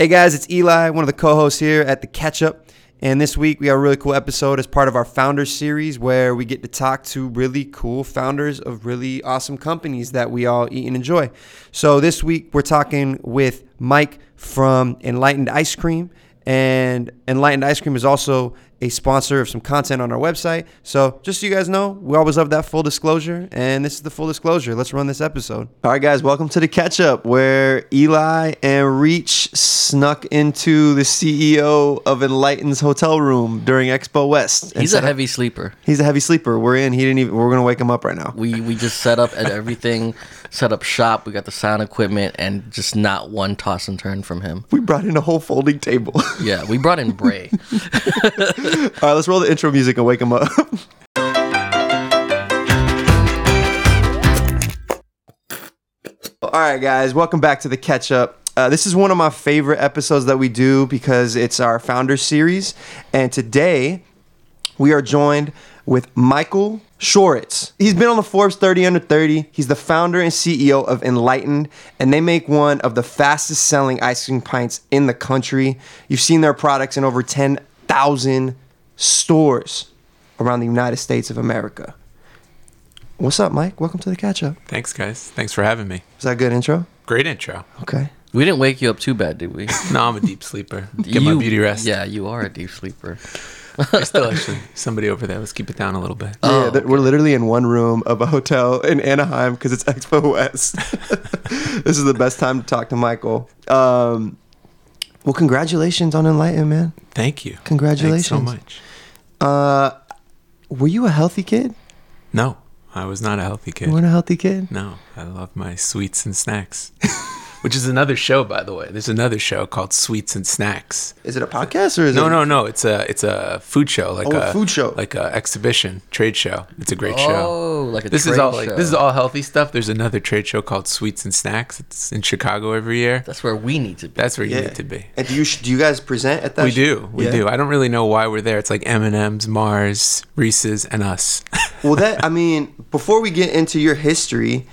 Hey guys, it's Eli, one of the co-hosts here at The Catch Up. And this week we have a really cool episode as part of our Founders series where we get to talk to really cool founders of really awesome companies that we all eat and enjoy. So this week we're talking with Mike from Enlightened Ice Cream. And Enlightened Ice Cream is also a sponsor of some content on our website. So just so you guys know, we always love that full disclosure. And this is the full disclosure. Let's run this episode. All right, guys, welcome to The Catch-Up, where Eli and Reach snuck into the CEO of Enlightened's hotel room during Expo West. He's a heavy sleeper. He's a heavy sleeper. We're in. He didn't even. We're going to wake him up right now. We just set up at everything, set up shop. We got the sound equipment and just not one toss and turn from him. We brought in a whole folding table. Yeah, we brought in Bray. All right, let's roll the intro music and wake him up. All right, guys, welcome back to The Catch-Up. This is one of my favorite episodes that we do because it's our Founders series. And today we are joined with Michael Shoritz. He's been on the Forbes 30 under 30. He's the founder and CEO of Enlightened, and they make one of the fastest selling ice cream pints in the country. You've seen their products in over 10,000 stores around the United States of America. What's up, Mike? Welcome to The Catch-Up. Thanks, guys. Thanks for having me. Was that a good intro? Great intro. Okay. We didn't wake you up too bad, did we? No, I'm a deep sleeper. Get my beauty rest. Yeah, you are a deep sleeper. There's still actually somebody over there. Let's keep it down a little bit. Oh, yeah, okay. We're literally in one room of a hotel in Anaheim because it's Expo West. This is the best time to talk to Michael. Well, congratulations on Enlightened, man. Thank you. Congratulations. Thanks so much. Were you a healthy kid? No, I was not a healthy kid. You weren't a healthy kid? No, I love my Sweets and Snacks, which is another show, by the way. There's another show called Sweets and Snacks. Is it a podcast or is it? No. It's a food show, like a exhibition trade show. It's a great show. Oh, like a trade show. This is all healthy stuff. There's another trade show called Sweets and Snacks. It's in Chicago every year. That's where we need to be. That's where you need to be. And do you guys present at that? We do. I don't really know why we're there. It's like M&M's, Mars, Reese's, and us. Well, before we get into your history.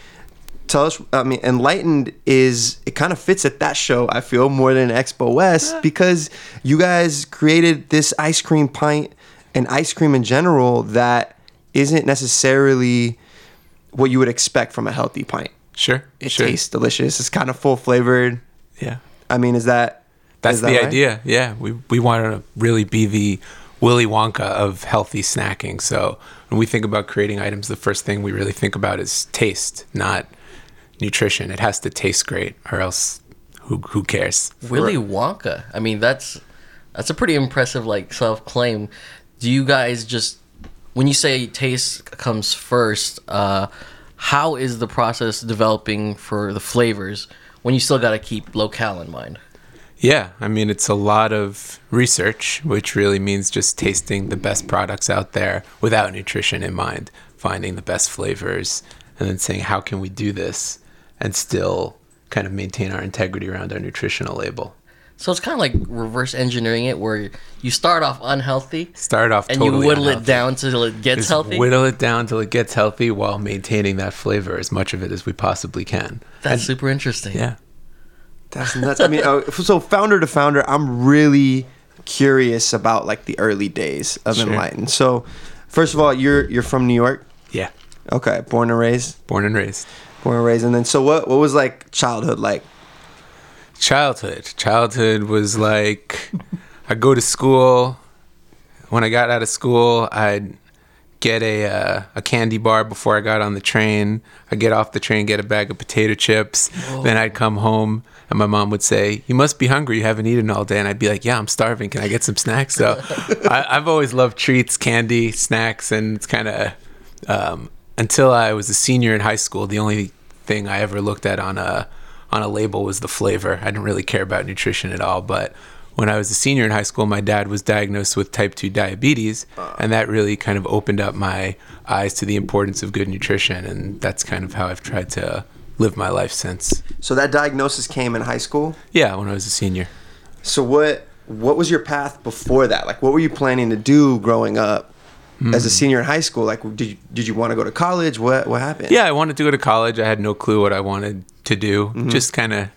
Tell us, Enlightened it kind of fits at that show, I feel, more than Expo West because you guys created this ice cream pint and ice cream in general that isn't necessarily what you would expect from a healthy pint. Sure. It tastes delicious. It's kind of full flavored. Yeah. That's the idea. Yeah. We want to really be the Willy Wonka of healthy snacking. So when we think about creating items, the first thing we really think about is taste, not nutrition. It has to taste great, or else who cares? Willy Wonka. I mean, that's a pretty impressive self-claim. Do you guys just, when you say taste comes first, how is the process developing for the flavors when you still got to keep locale in mind? Yeah, it's a lot of research, which really means just tasting the best products out there without nutrition in mind, finding the best flavors, and then saying, how can we do this and still kind of maintain our integrity around our nutritional label? So it's kind of like reverse engineering it, where you start off unhealthy. You whittle it down till it gets healthy. Whittle it down till it gets healthy while maintaining that flavor, as much of it as we possibly can. That's super interesting. Yeah. That's nuts. So founder to founder, I'm really curious about the early days of Enlightened. So, first of all, you're from New York. Yeah. Okay. Born and raised. And then, so what was childhood like? Childhood was I go to school. When I got out of school, I'd get a candy bar before I got on the train. I'd get off the train, get a bag of potato chips. Whoa. Then I'd come home and my mom would say, you must be hungry, you haven't eaten all day. And I'd be like, yeah, I'm starving, can I get some snacks? So I've always loved treats, candy, snacks, and it's kind of, until I was a senior in high school, the only thing I ever looked at on a label was the flavor. I didn't really care about nutrition at all, but when I was a senior in high school, my dad was diagnosed with type 2 diabetes, and that really kind of opened up my eyes to the importance of good nutrition, and that's kind of how I've tried to live my life since. So that diagnosis came in high school? Yeah, when I was a senior. So what was your path before that? What were you planning to do growing up as a senior in high school? Did you want to go to college? What happened? Yeah, I wanted to go to college. I had no clue what I wanted to do. Mm-hmm. Just kind of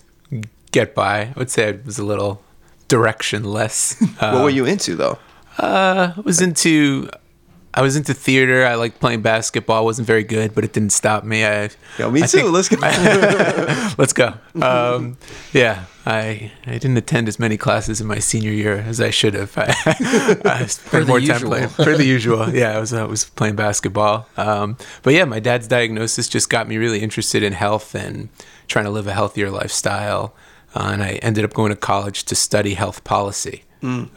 get by. I would say it was a little directionless. What were you into though? I was into theater. I liked playing basketball. I wasn't very good, but it didn't stop me. Me too. Let's go. Let's go. Yeah, I didn't attend as many classes in my senior year as I should have. I spent more time playing. For the usual. Yeah, I was playing basketball. But yeah, my dad's diagnosis just got me really interested in health and trying to live a healthier lifestyle. And I ended up going to college to study health policy. And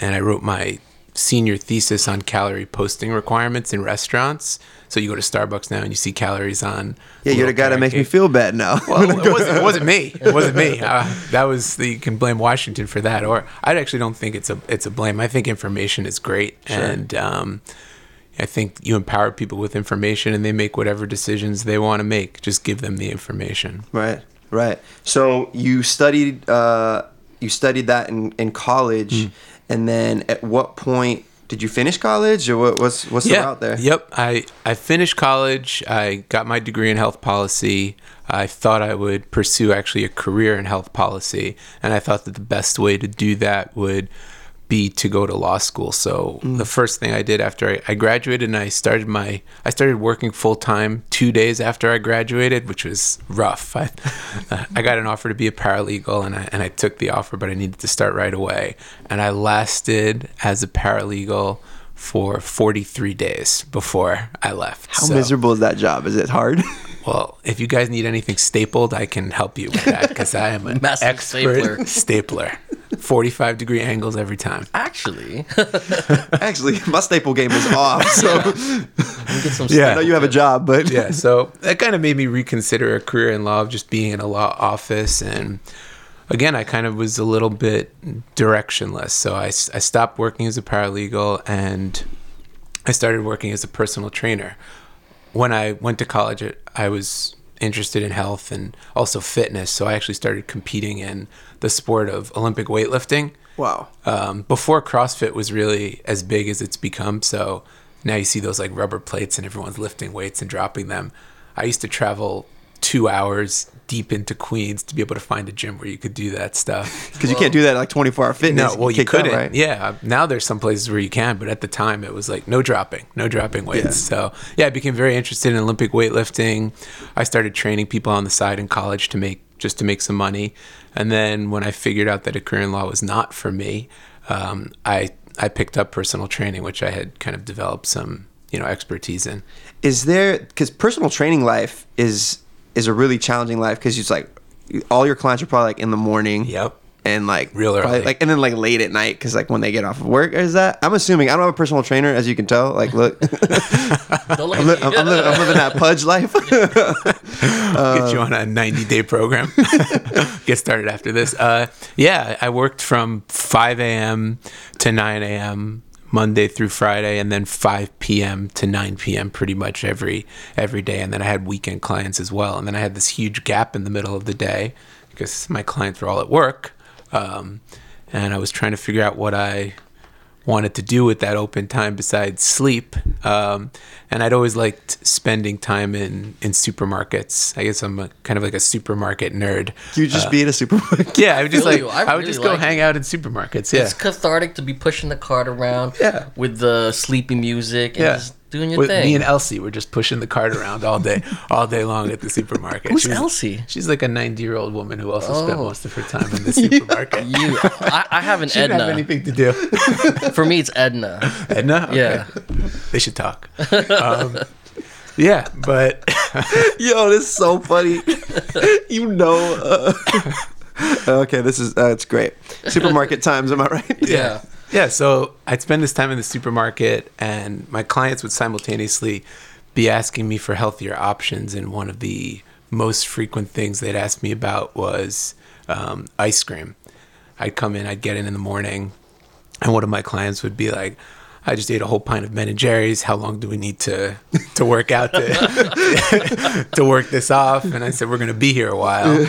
I wrote my senior thesis on calorie posting requirements in restaurants. So you go to Starbucks now and you see calories on. Yeah, you're the guy that makes me feel bad now. Well, it wasn't me. That was you can blame Washington for that, or I actually don't think it's a blame. I think information is great, and I think you empower people with information and they make whatever decisions they want to make. Just give them the information. Right. So you studied that in college. And then at what point did you finish college, or what's the route there? Yep. I finished college. I got my degree in health policy. I thought I would pursue actually a career in health policy. And I thought that the best way to do that would be to go to law school. So the first thing I did after I graduated, and I started working full-time 2 days after I graduated, which was rough. I got an offer to be a paralegal, and I took the offer, but I needed to start right away. And I lasted as a paralegal for 43 days before I left. How miserable is that job? Is it hard? Well, if you guys need anything stapled, I can help you with that, because I am an expert stapler. 45 degree angles every time. Actually, my staple game is off. So I know you have a job, but yeah. So that kind of made me reconsider a career in law, of just being in a law office. And again, I kind of was a little bit directionless. So I stopped working as a paralegal and I started working as a personal trainer. When I went to college, I was interested in health and also fitness. So I actually started competing in the sport of Olympic weightlifting. Wow. Before CrossFit was really as big as it's become. So now you see those like rubber plates and everyone's lifting weights and dropping them. I used to travel 2 hours deep into Queens to be able to find a gym where you could do that stuff. Because you can't do that at like 24-hour fitness. No, well, you couldn't. Right? Yeah. Now there's some places where you can, but at the time it was like no dropping weights. Yeah. So yeah, I became very interested in Olympic weightlifting. I started training people on the side in college to make some money. And then when I figured out that a career in law was not for me, I picked up personal training, which I had kind of developed some, expertise in. Because personal training life is a really challenging life, because it's like all your clients are probably like in the morning. Yep. And like real early, like, and then like late at night, because like when they get off of work, is that? I'm assuming I don't have a personal trainer, as you can tell. Like, look, I'm living that pudge life. Get you on a 90-day program. Get started after this. I worked from 5 a.m. to 9 a.m. Monday through Friday, and then 5 p.m. to 9 p.m. pretty much every day. And then I had weekend clients as well. And then I had this huge gap in the middle of the day because my clients were all at work. And I was trying to figure out what I wanted to do with that open time besides sleep. And I'd always liked spending time in supermarkets. I guess I'm kind of like a supermarket nerd. You would just be in a supermarket? Yeah, I would just hang out in supermarkets. Yeah. It's cathartic to be pushing the cart around with the sleepy music and just doing your thing. Me and Elsie were just pushing the cart around all day long at the supermarket. Who's Elsie? She's like a 90-year-old woman who also spent most of her time in the supermarket. I have an Edna. She didn't have anything to do. For me, it's Edna. Edna? Okay. Yeah. They should talk. Yo, this is so funny. Okay, this is it's great. Supermarket times, am I right? Yeah. Yeah, so I'd spend this time in the supermarket, and my clients would simultaneously be asking me for healthier options. And one of the most frequent things they'd ask me about was ice cream. I'd come in, I'd get in the morning, and one of my clients would be like, I just ate a whole pint of Ben & Jerry's. How long do we need to work out to work this off? And I said, we're going to be here a while.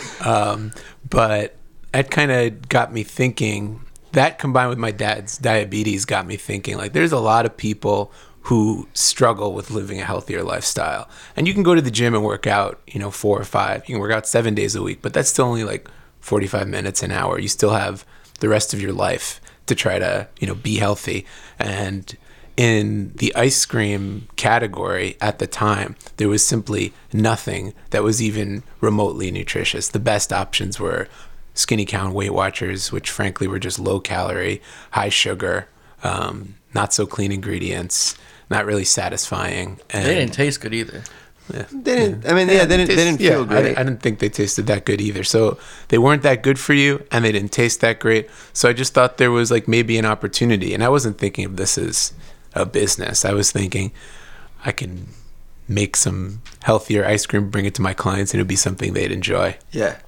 But that kind of got me thinking. That combined with my dad's diabetes got me thinking, like, there's a lot of people who struggle with living a healthier lifestyle. And you can go to the gym and work out, 4 or 5. You can work out 7 days a week, but that's still only like 45 minutes, an hour. You still have the rest of your life to try to, you know, be healthy. And in the ice cream category at the time, there was simply nothing that was even remotely nutritious. The best options were Skinny Cow and Weight Watchers, which frankly were just low calorie, high sugar, not so clean ingredients, not really satisfying. And they didn't taste good either. Yeah. They didn't. I mean, yeah, they didn't feel good. I didn't think they tasted that good either. So they weren't that good for you, and they didn't taste that great. So I just thought there was like maybe an opportunity, and I wasn't thinking of this as a business. I was thinking I can make some healthier ice cream, bring it to my clients, and it'd be something they'd enjoy. Yeah.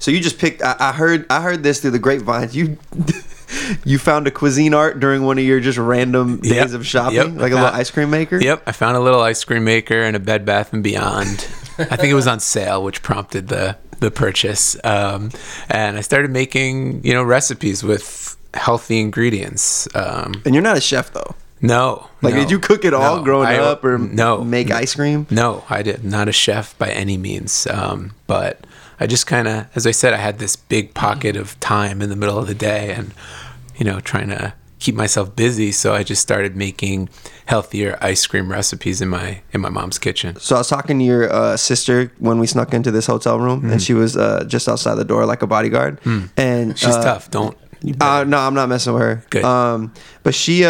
So you just picked. I heard this through the grapevines. You found a Cuisinart during one of your just random days of shopping, like a little ice cream maker? Yep, I found a little ice cream maker and a Bed Bath & Beyond. I think it was on sale, which prompted the purchase. And I started making, you know, recipes with healthy ingredients. And you're not a chef, though? No. Like, did you cook at all growing up or make ice cream? No, I did. Not a chef by any means, but... I just kind of, as I said, I had this big pocket of time in the middle of the day and, you know, trying to keep myself busy. So I just started making healthier ice cream recipes in my mom's kitchen. So I was talking to your sister when we snuck into this hotel room and she was just outside the door like a bodyguard. And she's tough. Don't. No, I'm not messing with her. Good. But she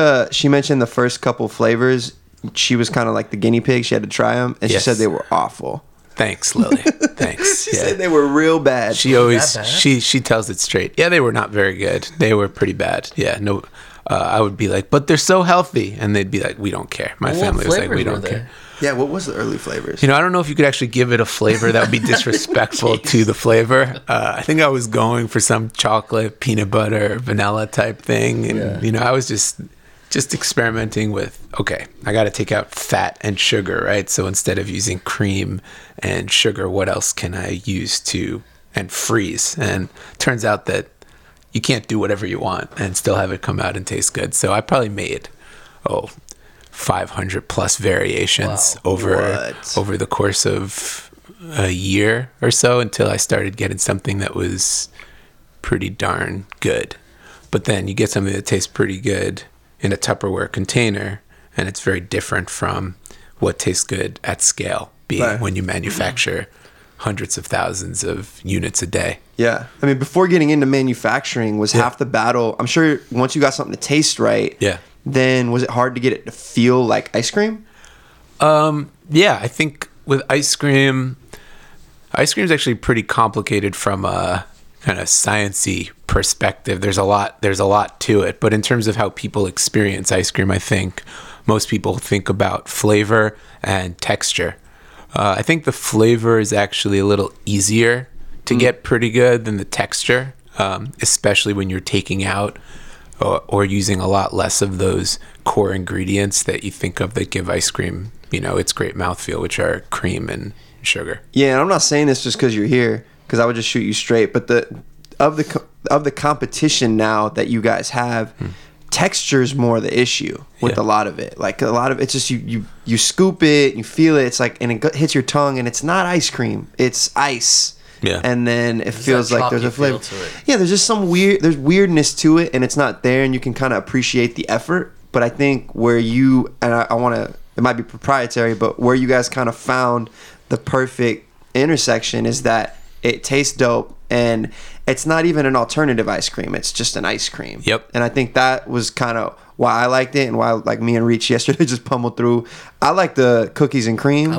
mentioned the first couple flavors. She was kind of like the guinea pig. She had to try them. And she said they were awful. Thanks, Lily. Thanks. She said they were real bad. She always she tells it straight. Yeah, they were not very good. They were pretty bad. Yeah, no. I would be like, but they're so healthy, and they'd be like, we don't care. My family was like, we don't care. Yeah, what was the early flavors? You know, I don't know if you could actually give it a flavor that would be disrespectful to the flavor. I think I was going for some chocolate, peanut butter, vanilla type thing, and you know, I was just experimenting with, okay, I got to take out fat and sugar, right? So instead of using cream and sugar, what else can I use and freeze? And turns out that you can't do whatever you want and still have it come out and taste good. So I probably made, 500 plus variations over the course of a year or so until I started getting something that was pretty darn good. But then you get something that tastes pretty good in a Tupperware container, and it's very different from what tastes good at scale, being when you manufacture hundreds of thousands of units a day. Yeah. I mean, before getting into manufacturing was half the battle. I'm sure once you got something to taste right, then was it hard to get it to feel like ice cream? Yeah, I think with ice cream is actually pretty complicated from a kind of sciencey perspective. There's a lot to it, but in terms of how people experience ice cream, I think most people think about flavor and texture. I think the flavor is actually a little easier to get pretty good than the texture, especially when you're taking out or using a lot less of those core ingredients that you think of that give ice cream, you know, its great mouthfeel, which are cream and sugar. Yeah, and I'm not saying this just because you're here, because I would just shoot you straight. But the competition now that you guys have, texture's more the issue with a lot of it. Like a lot of it's just you scoop it, you feel it. It's like, and it hits your tongue, and it's not ice cream, it's ice. Yeah. And then it feels like there's a flavor to it. Yeah, there's just there's weirdness to it, and it's not there, and you can kind of appreciate the effort. But I think where you and I want to, it might be proprietary, but where you guys kind of found the perfect intersection is that it tastes dope, and it's not even an alternative ice cream. It's just an ice cream. Yep. And I think that was kind of why I liked it, and why like me and Reach yesterday just pummeled through. I like the cookies and cream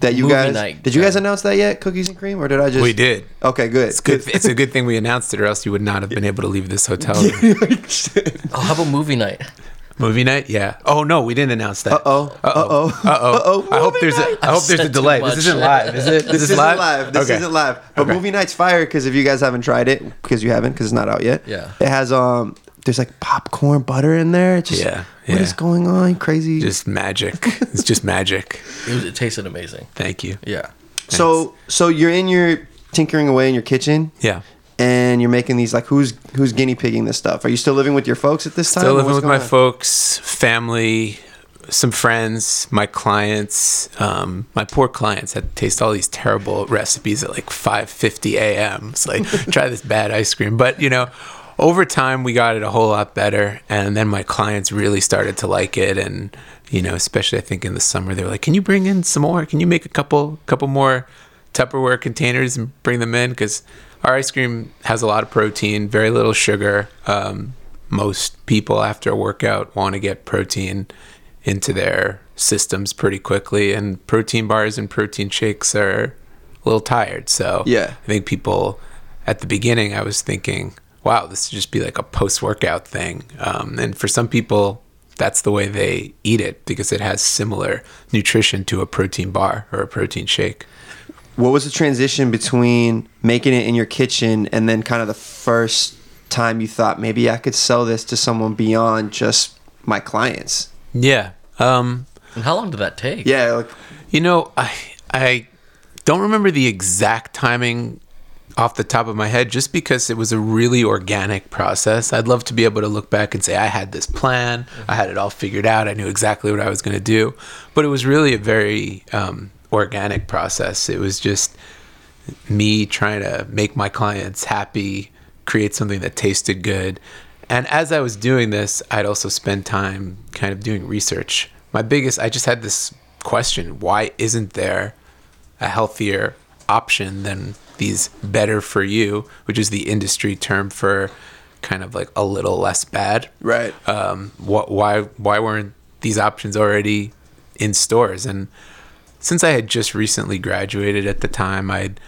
that you guys night. Did you guys announce that yet? Cookies and cream, or did I just? We did. Okay, good. It's good. It's a good thing we announced it, or else you would not have been able to leave this hotel. Oh, how about movie night? Movie night, yeah. Oh no, we didn't announce that. I hope there's a delay. This isn't live, is it? This is live. This isn't live. But movie night's fire, because if you guys haven't tried it, because you haven't, because it's not out yet. Yeah. It has there's like popcorn butter in there. It's just, what is going on? Crazy. Just magic. It's just magic. It tasted amazing. Thank you. Yeah. Thanks. So you're in your tinkering away in your kitchen. Yeah. And you're making these, like, who's guinea pigging this stuff? Are you still living with your folks at this time? Still living with my folks, family, some friends, my clients, my poor clients had to taste all these terrible recipes at like 5:50 a.m. It's like, try this bad ice cream. But, you know, over time we got it a whole lot better. And then my clients really started to like it. And, you know, especially I think in the summer, they're like, can you bring in some more? Can you make a couple more Tupperware containers and bring them in? Because our ice cream has a lot of protein, very little sugar. Most people after a workout want to get protein into their systems pretty quickly, and protein bars and protein shakes are a little tired. So yeah, I think people at the beginning, I was thinking, wow, this would just be like a post-workout thing. And for some people, that's the way they eat it because it has similar nutrition to a protein bar or a protein shake. What was the transition between making it in your kitchen and then kind of the first time you thought, maybe I could sell this to someone beyond just my clients? Yeah. And how long did that take? Yeah. Like, you know, I don't remember the exact timing off the top of my head, just because it was a really organic process. I'd love to be able to look back and say, I had this plan. I had it all figured out. I knew exactly what I was going to do. But it was really a very organic process. It was just me trying to make my clients happy, create something that tasted good. And as I was doing this, I'd also spend time kind of doing research. I just had this question, why isn't there a healthier option than these better for you, which is the industry term for kind of like a little less bad. Right. Why weren't these options already in stores? And since I had just recently graduated at the time, I'd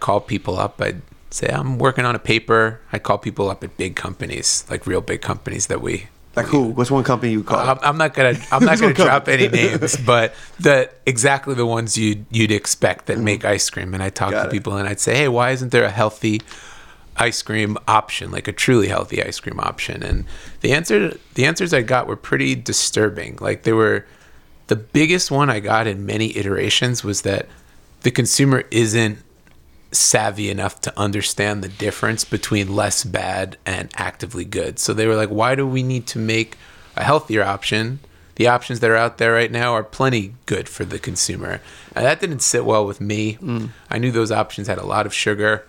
call people up. I'd say, I'm working on a paper. I call people up at big companies, like real big companies that we... Like who? What's one company you call? I'm not gonna drop any names, but exactly the ones you'd expect that make ice cream. And I talk to people and I'd say, hey, why isn't there a healthy ice cream option, like a truly healthy ice cream option? And the answers I got were pretty disturbing. Like they were... The biggest one I got in many iterations was that the consumer isn't savvy enough to understand the difference between less bad and actively good. So they were like, why do we need to make a healthier option? The options that are out there right now are plenty good for the consumer. And that didn't sit well with me. I knew those options had a lot of sugar.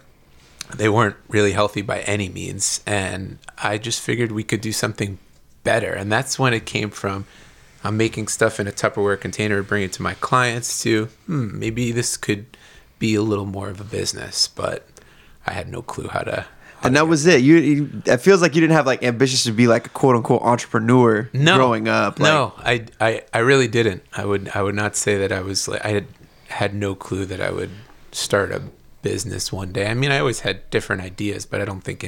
They weren't really healthy by any means. And I just figured we could do something better. And that's when it came from, I'm making stuff in a Tupperware container to bring it to my clients, to, maybe this could be a little more of a business. But I had no clue how to was it. It feels like you didn't have like ambitions to be like a quote unquote entrepreneur growing up. No, like, I really didn't. I would not say that I was like, I had no clue that I would start a business one day. I mean, I always had different ideas, but I don't think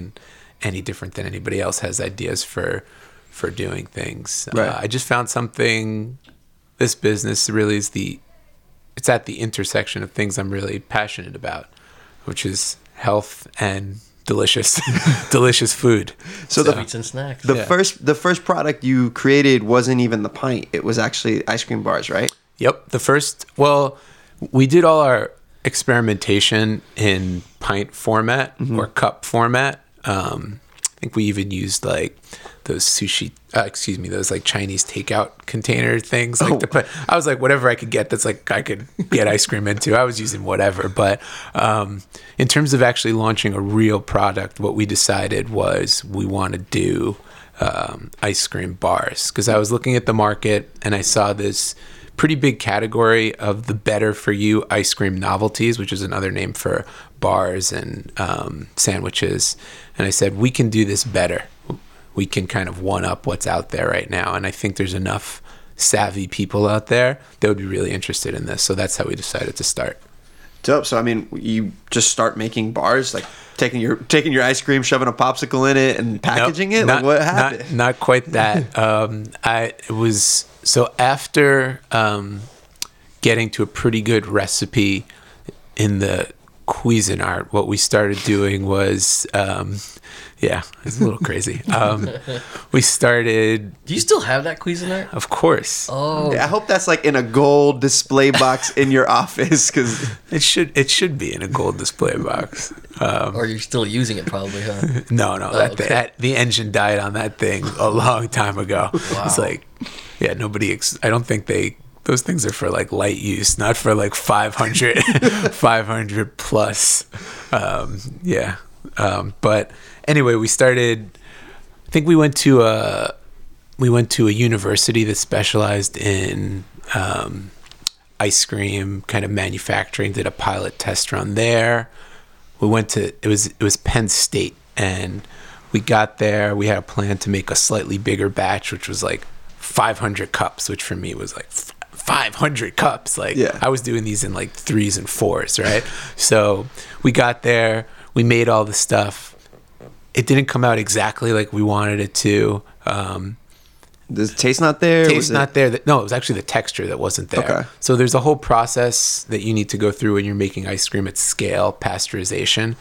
any different than anybody else has ideas for doing things. Right. I just found something. This business really is it's at the intersection of things I'm really passionate about, which is health and delicious food. So sweets and snacks. The first product you created wasn't even the pint. It was actually ice cream bars, right? Yep. We did all our experimentation in pint format or cup format. I think we even used like those those like Chinese takeout container things. Like I was like, whatever I could get, that's like I could get ice cream into. I was using whatever. But in terms of actually launching a real product, what we decided was we want to do ice cream bars. Because I was looking at the market and I saw this pretty big category of the better for you ice cream novelties, which is another name for bars and sandwiches. And I said, we can do this better. We can kind of one up what's out there right now. And I think there's enough savvy people out there that would be really interested in this. So that's how we decided to start. Dope. So, I mean, you just start making bars, like taking your ice cream, shoving a popsicle in it and packaging it? Not, like what happened? Not quite that. After getting to a pretty good recipe in the Cuisinart, what we started doing was, it's a little crazy. We started... Do you still have that Cuisinart? Of course. Oh, I hope that's like in a gold display box in your office, because it should be in a gold display box. Or you're still using it, probably, huh? No, the engine died on that thing a long time ago. Wow. It's like Yeah, I don't think those things are for like light use, not for like 500, 500 plus. But anyway, we started, I think we went to a university that specialized in ice cream kind of manufacturing, did a pilot test run there. We went to, it was Penn State, and we got there. We had a plan to make a slightly bigger batch, which was like 500 cups, which for me was like 500 cups. Like, yeah. I was doing these in like 3s and 4s, right? So we got there. We made all the stuff. It didn't come out exactly like we wanted it to. The taste not there? Taste not there. No, it was actually the texture that wasn't there. Okay. So there's a whole process that you need to go through when you're making ice cream at scale. Pasteurization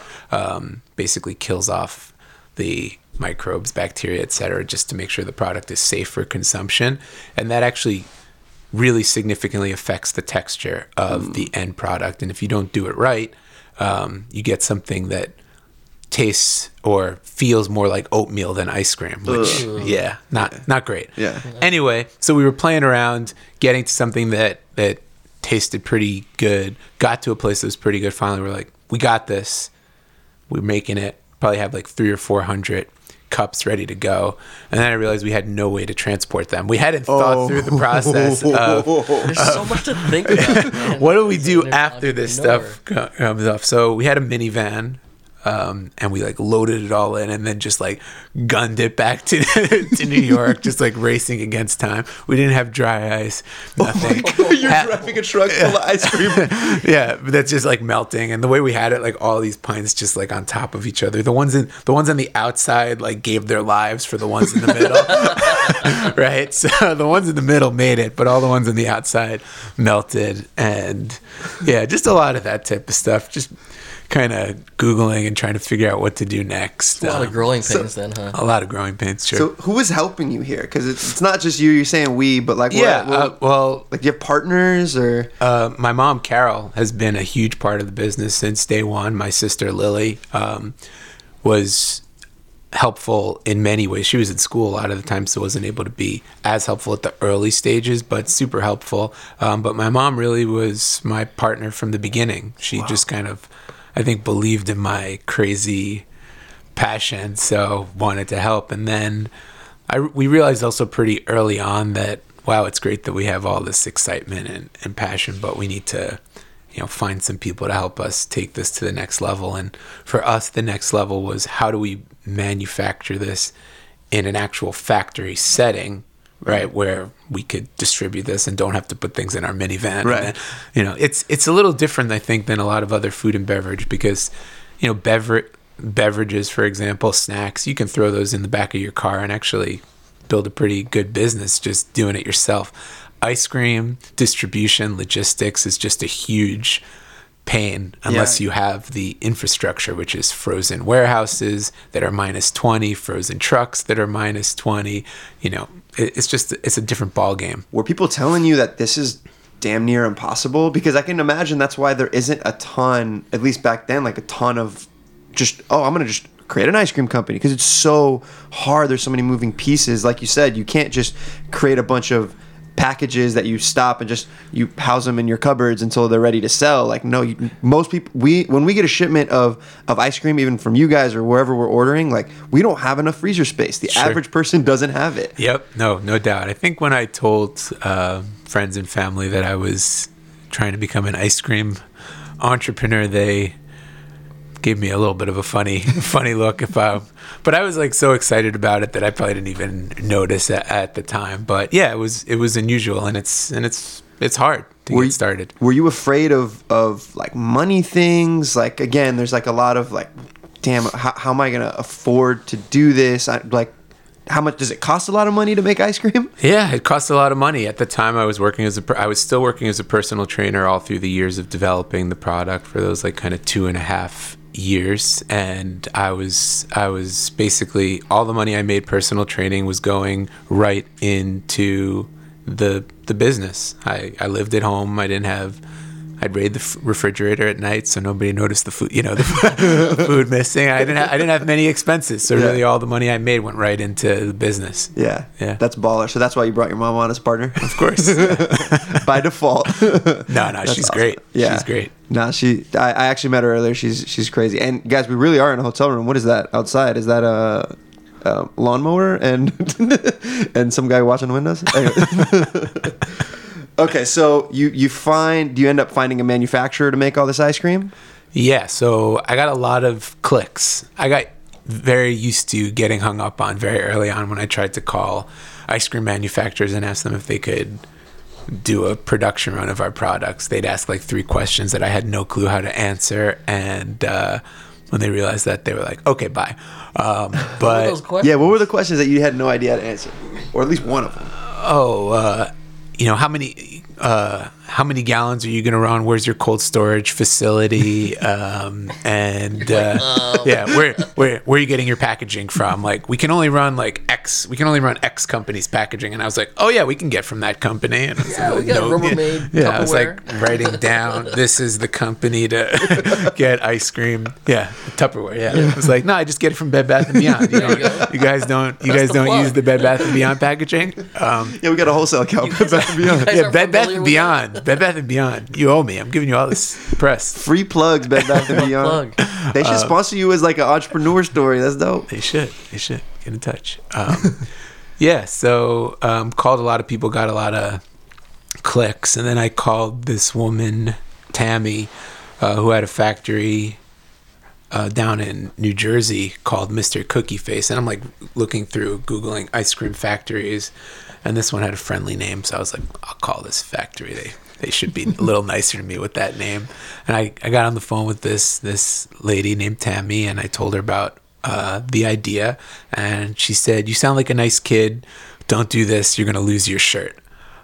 basically kills off the microbes, bacteria, etc., just to make sure the product is safe for consumption. And that actually really significantly affects the texture of the end product. And if you don't do it right, you get something that tastes or feels more like oatmeal than ice cream, which, not great. Yeah. Anyway, so we were playing around, getting to something that tasted pretty good, got to a place that was pretty good. Finally, we're like, we got this. We're making it. Probably have like 300 or 400 cups ready to go. And then I realized we had no way to transport them. We hadn't thought through the process of... There's so much to think about, man. What do we do after this stuff comes off? So we had a minivan, and we like loaded it all in and then just like gunned it back to New York, just like racing against time. We didn't have dry ice, nothing. You're driving a truck full of ice cream. Yeah, but that's just like melting. And the way we had it, like all these pints just like on top of each other. The ones on the outside like gave their lives for the ones in the middle. Right? So the ones in the middle made it, but all the ones on the outside melted. And yeah, just a lot of that type of stuff. Just kind of Googling and trying to figure out what to do next. A lot of growing pains then, huh? A lot of growing pains, sure. So who was helping you here? Because it's not just you, you're saying we, but like like your partners or? My mom, Carol, has been a huge part of the business since day one. My sister, Lily, was helpful in many ways. She was in school a lot of the time, so wasn't able to be as helpful at the early stages, but super helpful. But my mom really was my partner from the beginning. She just kind of, I think, believed in my crazy passion, so wanted to help. And then we realized also pretty early on that, wow, it's great that we have all this excitement and passion, but we need to, find some people to help us take this to the next level. And for us, the next level was, how do we manufacture this in an actual factory setting, right, where we could distribute this and don't have to put things in our minivan. Right. And then, it's a little different, I think, than a lot of other food and beverage, because, beverages, for example, snacks, you can throw those in the back of your car and actually build a pretty good business just doing it yourself. Ice cream, distribution, logistics is just a huge pain unless you have the infrastructure, which is frozen warehouses that are -20, frozen trucks that are -20, it's a different ball game. Were people telling you that this is damn near impossible? Because I can imagine that's why there isn't a ton, at least back then, like a ton of just, I'm going to just create an ice cream company, because it's so hard. There's so many moving pieces. Like you said, you can't just create a bunch of packages that you stop and just you house them in your cupboards until they're ready to sell. Like, no, most people, when we get a shipment of ice cream, even from you guys or wherever we're ordering, like, we don't have enough freezer space. The average person doesn't have it. Yep. No doubt. I think when I told friends and family that I was trying to become an ice cream entrepreneur, they gave me a little bit of a funny look. But I was like so excited about it that I probably didn't even notice at the time. But yeah, it was unusual, and it's hard to get started. Were you afraid of like money things? Like, again, there's like a lot of like, damn, how am I gonna afford to do this? How much does it cost? A lot of money to make ice cream? Yeah, it costs a lot of money. At the time, I was working as a personal trainer all through the years of developing the product for those like kind of 2.5 years, and I was basically, all the money I made personal training was going right into the business. I lived at home. I didn't have I'd raid the refrigerator at night so nobody noticed the food, you know, the food missing. I didn't have many expenses, so really all the money I made went right into the business. Yeah, yeah, that's baller. So that's why you brought your mom on as partner, of course, by default. No, she's awesome. Great. Yeah, she's great. No, I actually met her earlier. She's crazy. And guys, we really are in a hotel room. What is that outside? Is that a lawnmower and some guy watching windows? Okay, so do you end up finding a manufacturer to make all this ice cream? Yeah, so I got a lot of clicks. I got very used to getting hung up on very early on when I tried to call ice cream manufacturers and ask them if they could do a production run of our products. They'd ask like 3 questions that I had no clue how to answer, and when they realized that, they were like, okay, bye. But what were the questions that you had no idea how to answer? Or at least one of them. You know, how many gallons are you going to run? Where's your cold storage facility? Where are you getting your packaging from? Like, we can only run X company's packaging. And I was like, oh yeah, we can get from that company. And I was I was like writing down, this is the company to get ice cream. Yeah, Tupperware. Yeah, yeah. I was like, no, I just get it from Bed Bath & Beyond. You know, you guys don't use the Bed Bath & Beyond packaging. We got a wholesale account. Bed Bath & Beyond. You owe me. I'm giving you all this press. Free plugs, Bed Bath & Beyond. They should sponsor you as like an entrepreneur story. That's dope. They should. Get in touch. So called a lot of people, got a lot of clicks. And then I called this woman, Tammy, who had a factory down in New Jersey called Mr. Cookie Face. And I'm like looking through, Googling ice cream factories. And this one had a friendly name, so I was like, I'll call this factory. They should be a little nicer to me with that name. And I got on the phone with this lady named Tammy, and I told her about the idea. And she said, you sound like a nice kid. Don't do this. You're going to lose your shirt.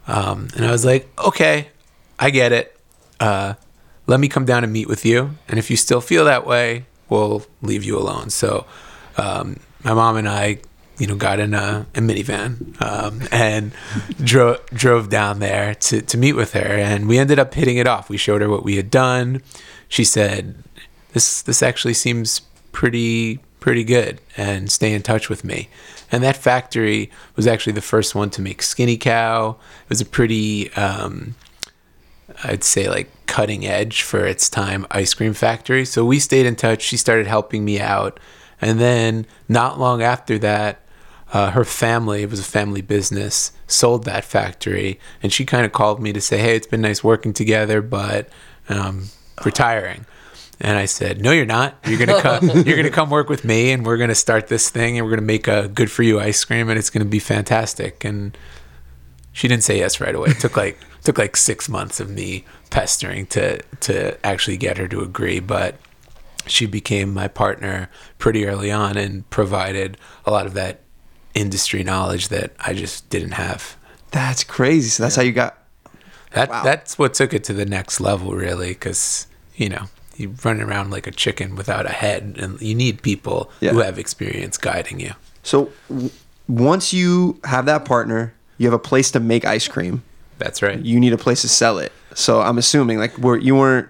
And I was like, okay, I get it. Let me come down and meet with you. And if you still feel that way, we'll leave you alone. So my mom and I, got in a minivan and drove down there to meet with her, and we ended up hitting it off. We showed her what we had done. She said, "This actually seems pretty good," and stay in touch with me. And that factory was actually the first one to make Skinny Cow. It was a pretty, I'd say, like cutting edge for its time ice cream factory. So we stayed in touch. She started helping me out, and then not long after that. Her family, it was a family business, sold that factory, and she kind of called me to say, hey, it's been nice working together, but retiring. And I said, no, you're not. You're gonna come. You're gonna come work with me, and we're gonna start this thing, and we're gonna make a good for you ice cream, and it's gonna be fantastic. And she didn't say yes right away. It took like 6 months of me pestering to actually get her to agree, but she became my partner pretty early on and provided a lot of that industry knowledge that I just didn't have. That's crazy. So that's how you got that. Wow. That's what took it to the next level, really, because you run around like a chicken without a head, and you need people who have experience guiding you. So once you have that partner, you have a place to make ice cream. That's right. You need a place to sell it. So I'm assuming you were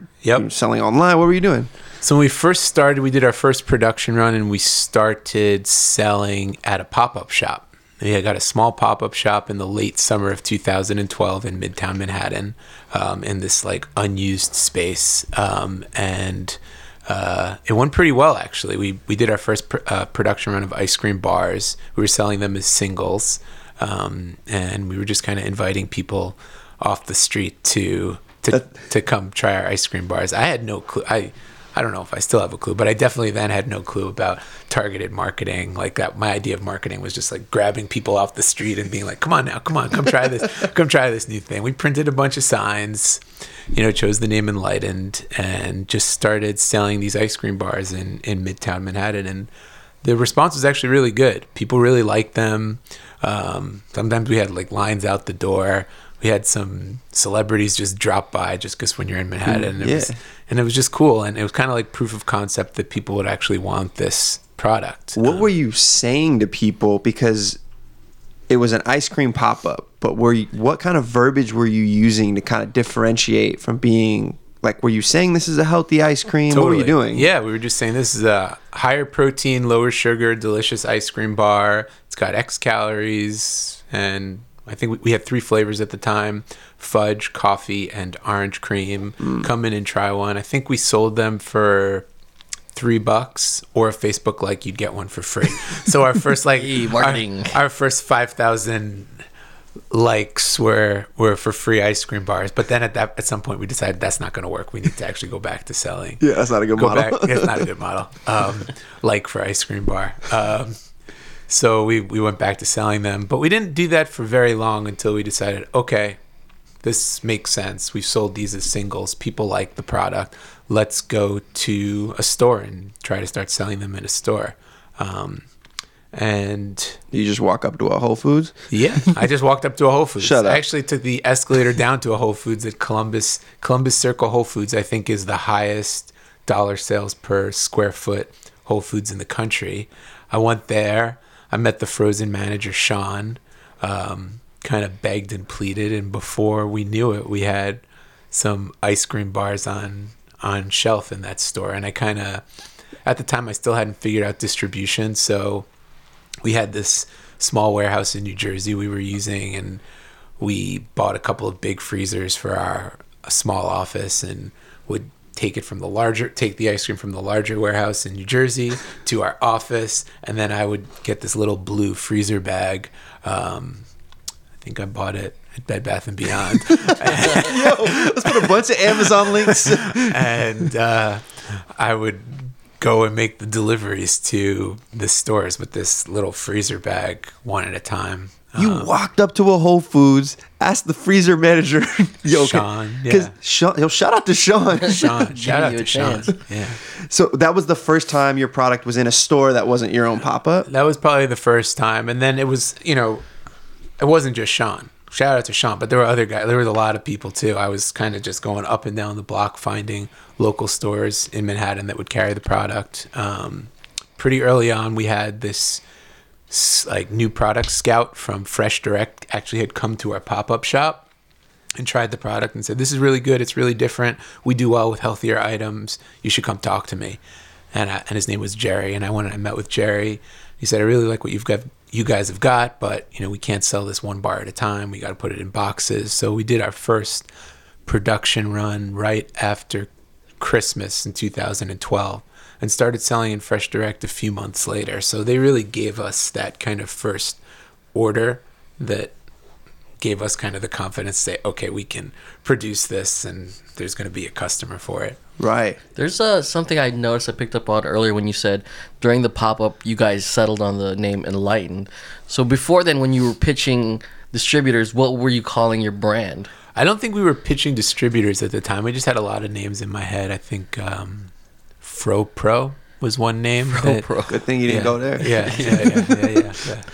selling online. What were you doing? So when we first started, we did our first production run, and we started selling at a pop-up shop. I got a small pop-up shop in the late summer of 2012 in Midtown Manhattan, in this like unused space, and it went pretty well actually. We did our first production run of ice cream bars. We were selling them as singles, and we were just kind of inviting people off the street to come try our ice cream bars. I had no clue. I don't know if I still have a clue, but I definitely then had no clue about targeted marketing. Like that, my idea of marketing was just like grabbing people off the street and being like, come on now, come on, come try this, come try this new thing. We printed a bunch of signs, chose the name Enlightened, and just started selling these ice cream bars in Midtown Manhattan. And the response was actually really good. People really liked them. Sometimes we had like lines out the door. We had some celebrities just drop by just because when you're in Manhattan, it was just cool. And it was kind of like proof of concept that people would actually want this product. What were you saying to people? Because it was an ice cream pop-up, but what kind of verbiage were you using to kind of differentiate from being like, were you saying this is a healthy ice cream? Totally. What were you doing? Yeah, we were just saying this is a higher protein, lower sugar, delicious ice cream bar. It's got X calories, and I think we had three flavors at the time: fudge, coffee, and orange cream. Come in and try one. I think we sold them for $3, or if Facebook like, you'd get one for free. So our first like our first 5,000 likes were for free ice cream bars. But then at some point we decided that's not going to work. We need to actually go back to selling. Yeah, that's not a good model. It's not a good model. Like for ice cream bar. So we went back to selling them, but we didn't do that for very long until we decided, okay, this makes sense. We've sold these as singles. People like the product. Let's go to a store and try to start selling them in a store. And you just walk up to a Whole Foods? Yeah, I just walked up to a Whole Foods. Shut up. I actually took the escalator down to a Whole Foods at Columbus. Columbus Circle Whole Foods, I think, is the highest dollar sales per square foot Whole Foods in the country. I went there. I met the frozen manager, Sean, kind of begged and pleaded. And before we knew it, we had some ice cream bars on shelf in that store. And I kind of, at the time, I still hadn't figured out distribution. So we had this small warehouse in New Jersey we were using, and we bought a couple of big freezers for our small office and would take the ice cream from the larger warehouse in New Jersey to our office. And then I would get this little blue freezer bag. I think I bought it at Bed Bath & Beyond. Yo, let's put a bunch of Amazon links. And I would go and make the deliveries to the stores with this little freezer bag, one at a time. You walked up to a Whole Foods, asked the freezer manager, Sean, yeah. Shout out to Sean. Sean, shout out to Sean. Yeah. So that was the first time your product was in a store that wasn't your own pop-up? That was probably the first time. And then it was, it wasn't just Sean. Shout out to Sean, but there were other guys. There was a lot of people too. I was kind of just going up and down the block, finding local stores in Manhattan that would carry the product. Pretty early on, we had this like new product scout from Fresh Direct actually had come to our pop-up shop and tried the product and said, this is really good, it's really different, we do well with healthier items, you should come talk to me. And his name was Jerry, and I went and I met with Jerry. He said, I really like what you guys have got, but we can't sell this one bar at a time, we got to put it in boxes. So we did our first production run right after Christmas in 2012 and started selling in Fresh Direct a few months later. So they really gave us that kind of first order that gave us kind of the confidence to say, okay, we can produce this and there's going to be a customer for it. Right. There's something I noticed I picked up on earlier when you said during the pop-up you guys settled on the name Enlightened. So before then, when you were pitching distributors, what were you calling your brand? I don't think we were pitching distributors at the time. I just had a lot of names in my head. I think Fro-Pro was one name. Fro-Pro. Good thing you didn't go there. Yeah.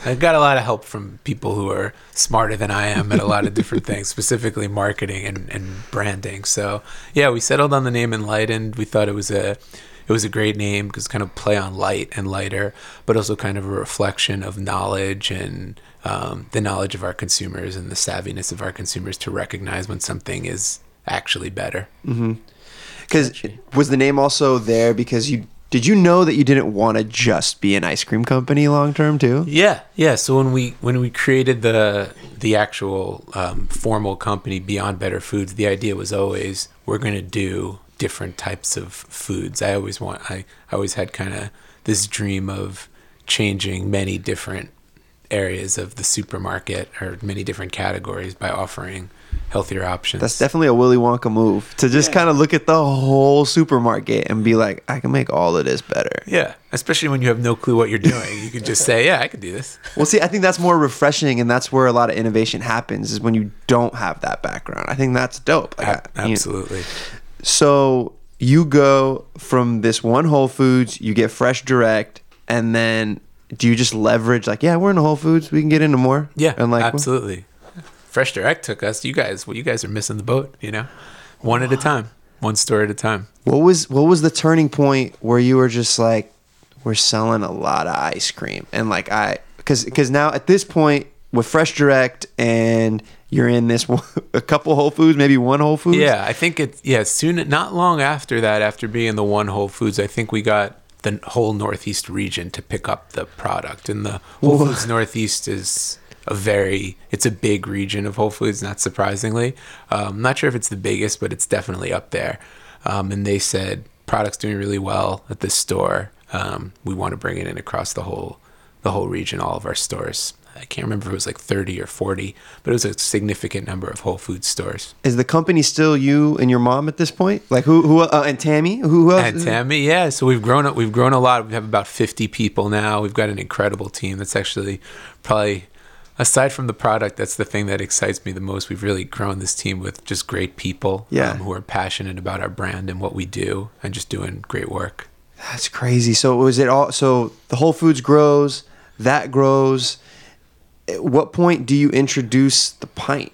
I got a lot of help from people who are smarter than I am at a lot of different things, specifically marketing and branding. So yeah, we settled on the name Enlightened. We thought it was a great name because kind of play on light and lighter, but also kind of a reflection of knowledge and the knowledge of our consumers and the savviness of our consumers to recognize when something is actually better. Mm-hmm. Because was the name also there because did you know that you didn't want to just be an ice cream company long term too? Yeah. So when we created the actual formal company Beyond Better Foods, the idea was always we're going to do different types of foods. I always had kind of this dream of changing many different areas of the supermarket or many different categories by offering healthier options. That's definitely a Willy Wonka move to just kind of look at the whole supermarket and be like, I can make all of this better. Yeah, especially when you have no clue what you're doing. You can just say, yeah, I could do this. Well, see, I think that's more refreshing, and that's where a lot of innovation happens is when you don't have that background. I think that's dope. Absolutely. So you go from this one Whole Foods, you get Fresh Direct, and then do you just leverage we're in a Whole Foods, we can get into more? Yeah, and absolutely. Fresh Direct took us. You guys are missing the boat, one at a time, one store at a time. What was the turning point where you were just like, we're selling a lot of ice cream? And because now at this point, with Fresh Direct, and you're in this a couple Whole Foods, maybe one Whole Foods. Yeah, I think it's soon, not long after that, after being the one Whole Foods, I think we got the whole Northeast region to pick up the product, and the Whole Foods Northeast is it's a big region of Whole Foods, not surprisingly. I'm not sure if it's the biggest, but it's definitely up there. And they said product's doing really well at this store. We want to bring it in across the whole region, all of our stores. I can't remember if it was like 30 or 40, but it was a significant number of Whole Foods stores. Is the company still you and your mom at this point? Like who and Tammy? Who else? And Tammy, yeah. So we've grown a lot. We have about 50 people now. We've got an incredible team. That's actually probably, aside from the product, that's the thing that excites me the most. We've really grown this team with just great people who are passionate about our brand and what we do and just doing great work. That's crazy. So was it all? So the Whole Foods grows, that grows. At what point do you introduce the pint?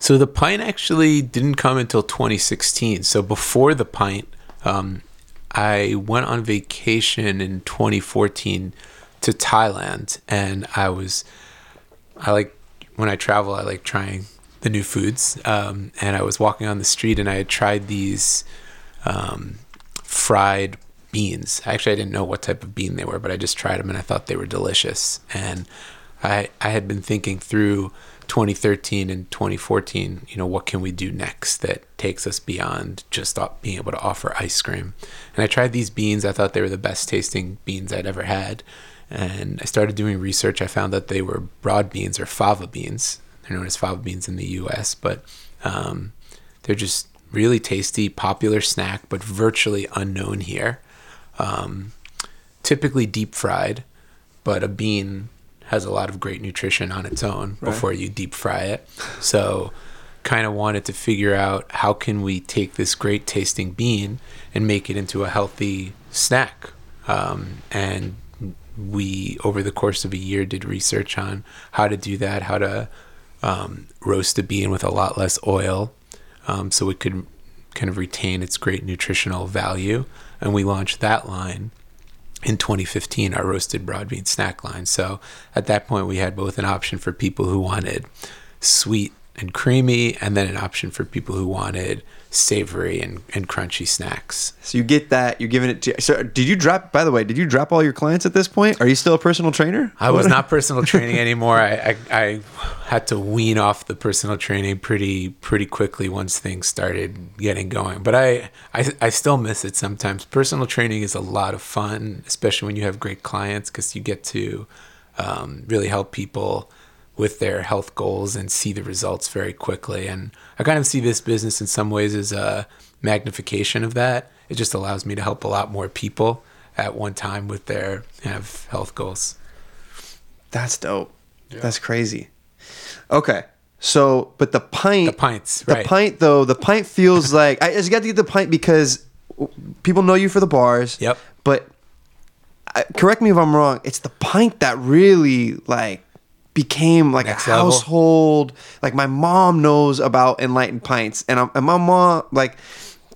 So the pint actually didn't come until 2016. So before the pint, I went on vacation in 2014 to Thailand, and I like, when I travel, I like trying the new foods. And I was walking on the street and I had tried these fried beans. Actually, I didn't know what type of bean they were, but I just tried them and I thought they were delicious. And I had been thinking through 2013 and 2014, what can we do next that takes us beyond just being able to offer ice cream? And I tried these beans. I thought they were the best tasting beans I'd ever had. And I started doing research. I found that they were broad beans or fava beans. They're known as fava beans in the U.S., but they're just really tasty, popular snack, but virtually unknown here. Typically deep fried, but a bean has a lot of great nutrition on its own before you deep fry it. So kind of wanted to figure out, how can we take this great tasting bean and make it into a healthy snack? And we, over the course of a year, did research on how to do that, how to roast a bean with a lot less oil, so it could kind of retain its great nutritional value. And we launched that line in 2015, our roasted broad bean snack line. So at that point, we had both an option for people who wanted sweet and creamy, and then an option for people who wanted savory and crunchy snacks. So you get that, you're giving it to, so did you drop all your clients at this point? Are you still a personal trainer? I was not personal training anymore. I had to wean off the personal training pretty quickly once things started getting going. But I still miss it sometimes. Personal training is a lot of fun, especially when you have great clients, because you get to really help people with their health goals and see the results very quickly. And I kind of see this business in some ways as a magnification of that. It just allows me to help a lot more people at one time with their health goals. That's dope. Yeah. That's crazy. Okay. So, but the pint feels like, I just got to get the pint because people know you for the bars. Yep. But correct me if I'm wrong. It's the pint that really became like next a household level. Like my mom knows about Enlightened Pints, and my mom, like,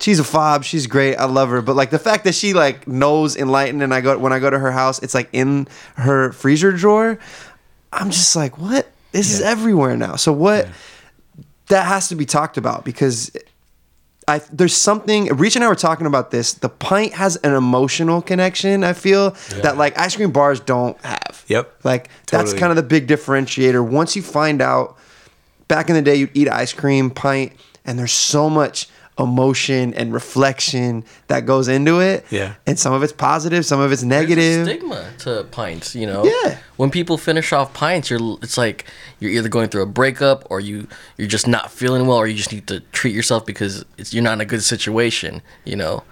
she's a fob, she's great, I love her, but like the fact that she like knows Enlightened, and when I go to her house, it's like in her freezer drawer. I'm just like, what? This is everywhere now. So what? That has to be talked about, because there's something, Reach and I were talking about this, the pint has an emotional connection, I feel, that like ice cream bars don't have. Yep. Like totally. That's kind of the big differentiator. Once you find out, back in the day, you'd eat ice cream pint and there's so much emotion and reflection that goes into it. Yeah. And some of it's positive, some of it's negative. There's a stigma to pints, Yeah. When people finish off pints, it's like you're either going through a breakup, or you're just not feeling well, or you just need to treat yourself because you're not in a good situation,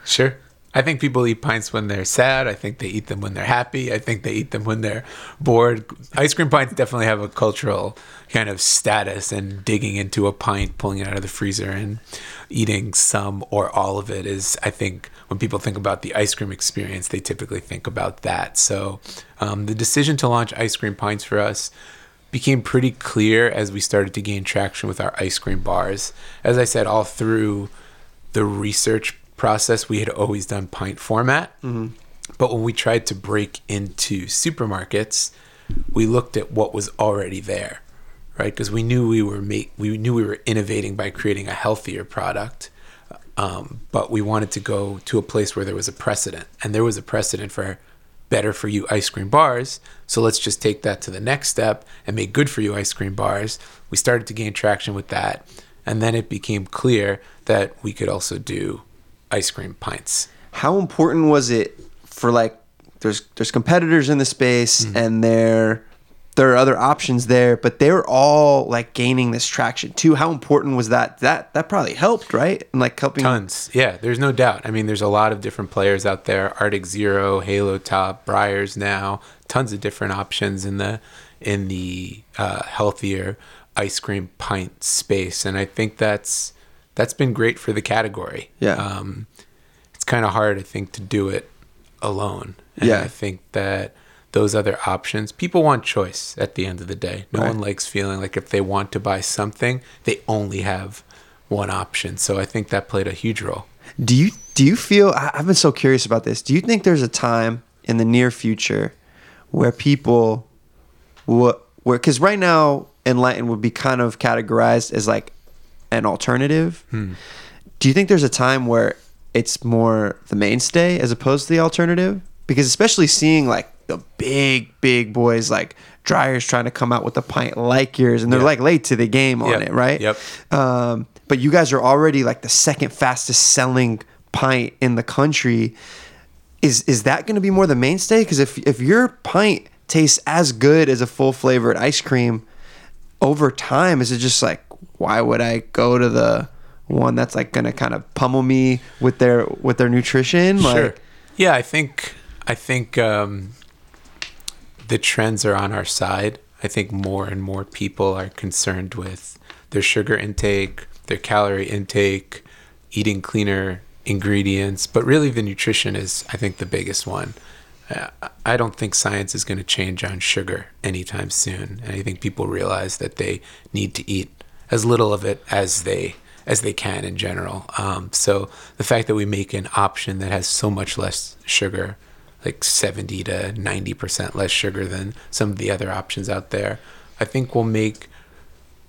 Sure. I think people eat pints when they're sad. I think they eat them when they're happy. I think they eat them when they're bored. Ice cream pints definitely have a cultural kind of status, and digging into a pint, pulling it out of the freezer and eating some or all of it is, I think, when people think about the ice cream experience, they typically think about that. So the decision to launch ice cream pints for us became pretty clear as we started to gain traction with our ice cream bars. As I said, all through the research process, we had always done pint format, but when we tried to break into supermarkets, we looked at what was already there, right? Because we knew we were innovating by creating a healthier product, but we wanted to go to a place where there was a precedent, and there was a precedent for better for you ice cream bars. So let's just take that to the next step and make good for you ice cream bars. We started to gain traction with that, and then it became clear that we could also do ice cream pints. How important was it for, like, there's competitors in the space, mm-hmm. and there are other options there, but they were all like gaining this traction too. How important was that? That probably helped, right? And like helping tons. Yeah, there's no doubt. I mean, there's a lot of different players out there: Arctic Zero, Halo Top, Breyers now. Tons of different options in the healthier ice cream pint space, and I think that's been great for the category. Yeah, it's kind of hard, I think, to do it alone. And yeah, I think that those other options, people want choice at the end of the day. No right. one likes feeling like if they want to buy something, they only have one option. So I think that played a huge role. Do you feel, I've been so curious about this, do you think there's a time in the near future where people, because right now Enlightened would be kind of categorized as like an alternative. Do you think there's a time where it's more the mainstay as opposed to the alternative? Because especially seeing like the big boys like Dreyers trying to come out with a pint like yours, and they're like late to the game on it, right? Yep. But you guys are already like the second fastest selling pint in the country. Is that going to be more the mainstay? Because if your pint tastes as good as a full flavored ice cream over time, is it just like, why would I go to the one that's like going to kind of pummel me with their nutrition? Sure. Like, yeah, I think the trends are on our side. I think more and more people are concerned with their sugar intake, their calorie intake, eating cleaner ingredients, but really the nutrition is, I think, the biggest one. I don't think science is going to change on sugar anytime soon, and I think people realize that they need to eat as little of it as they can in general. So the fact that we make an option that has so much less sugar, like 70 to 90% less sugar than some of the other options out there, I think will make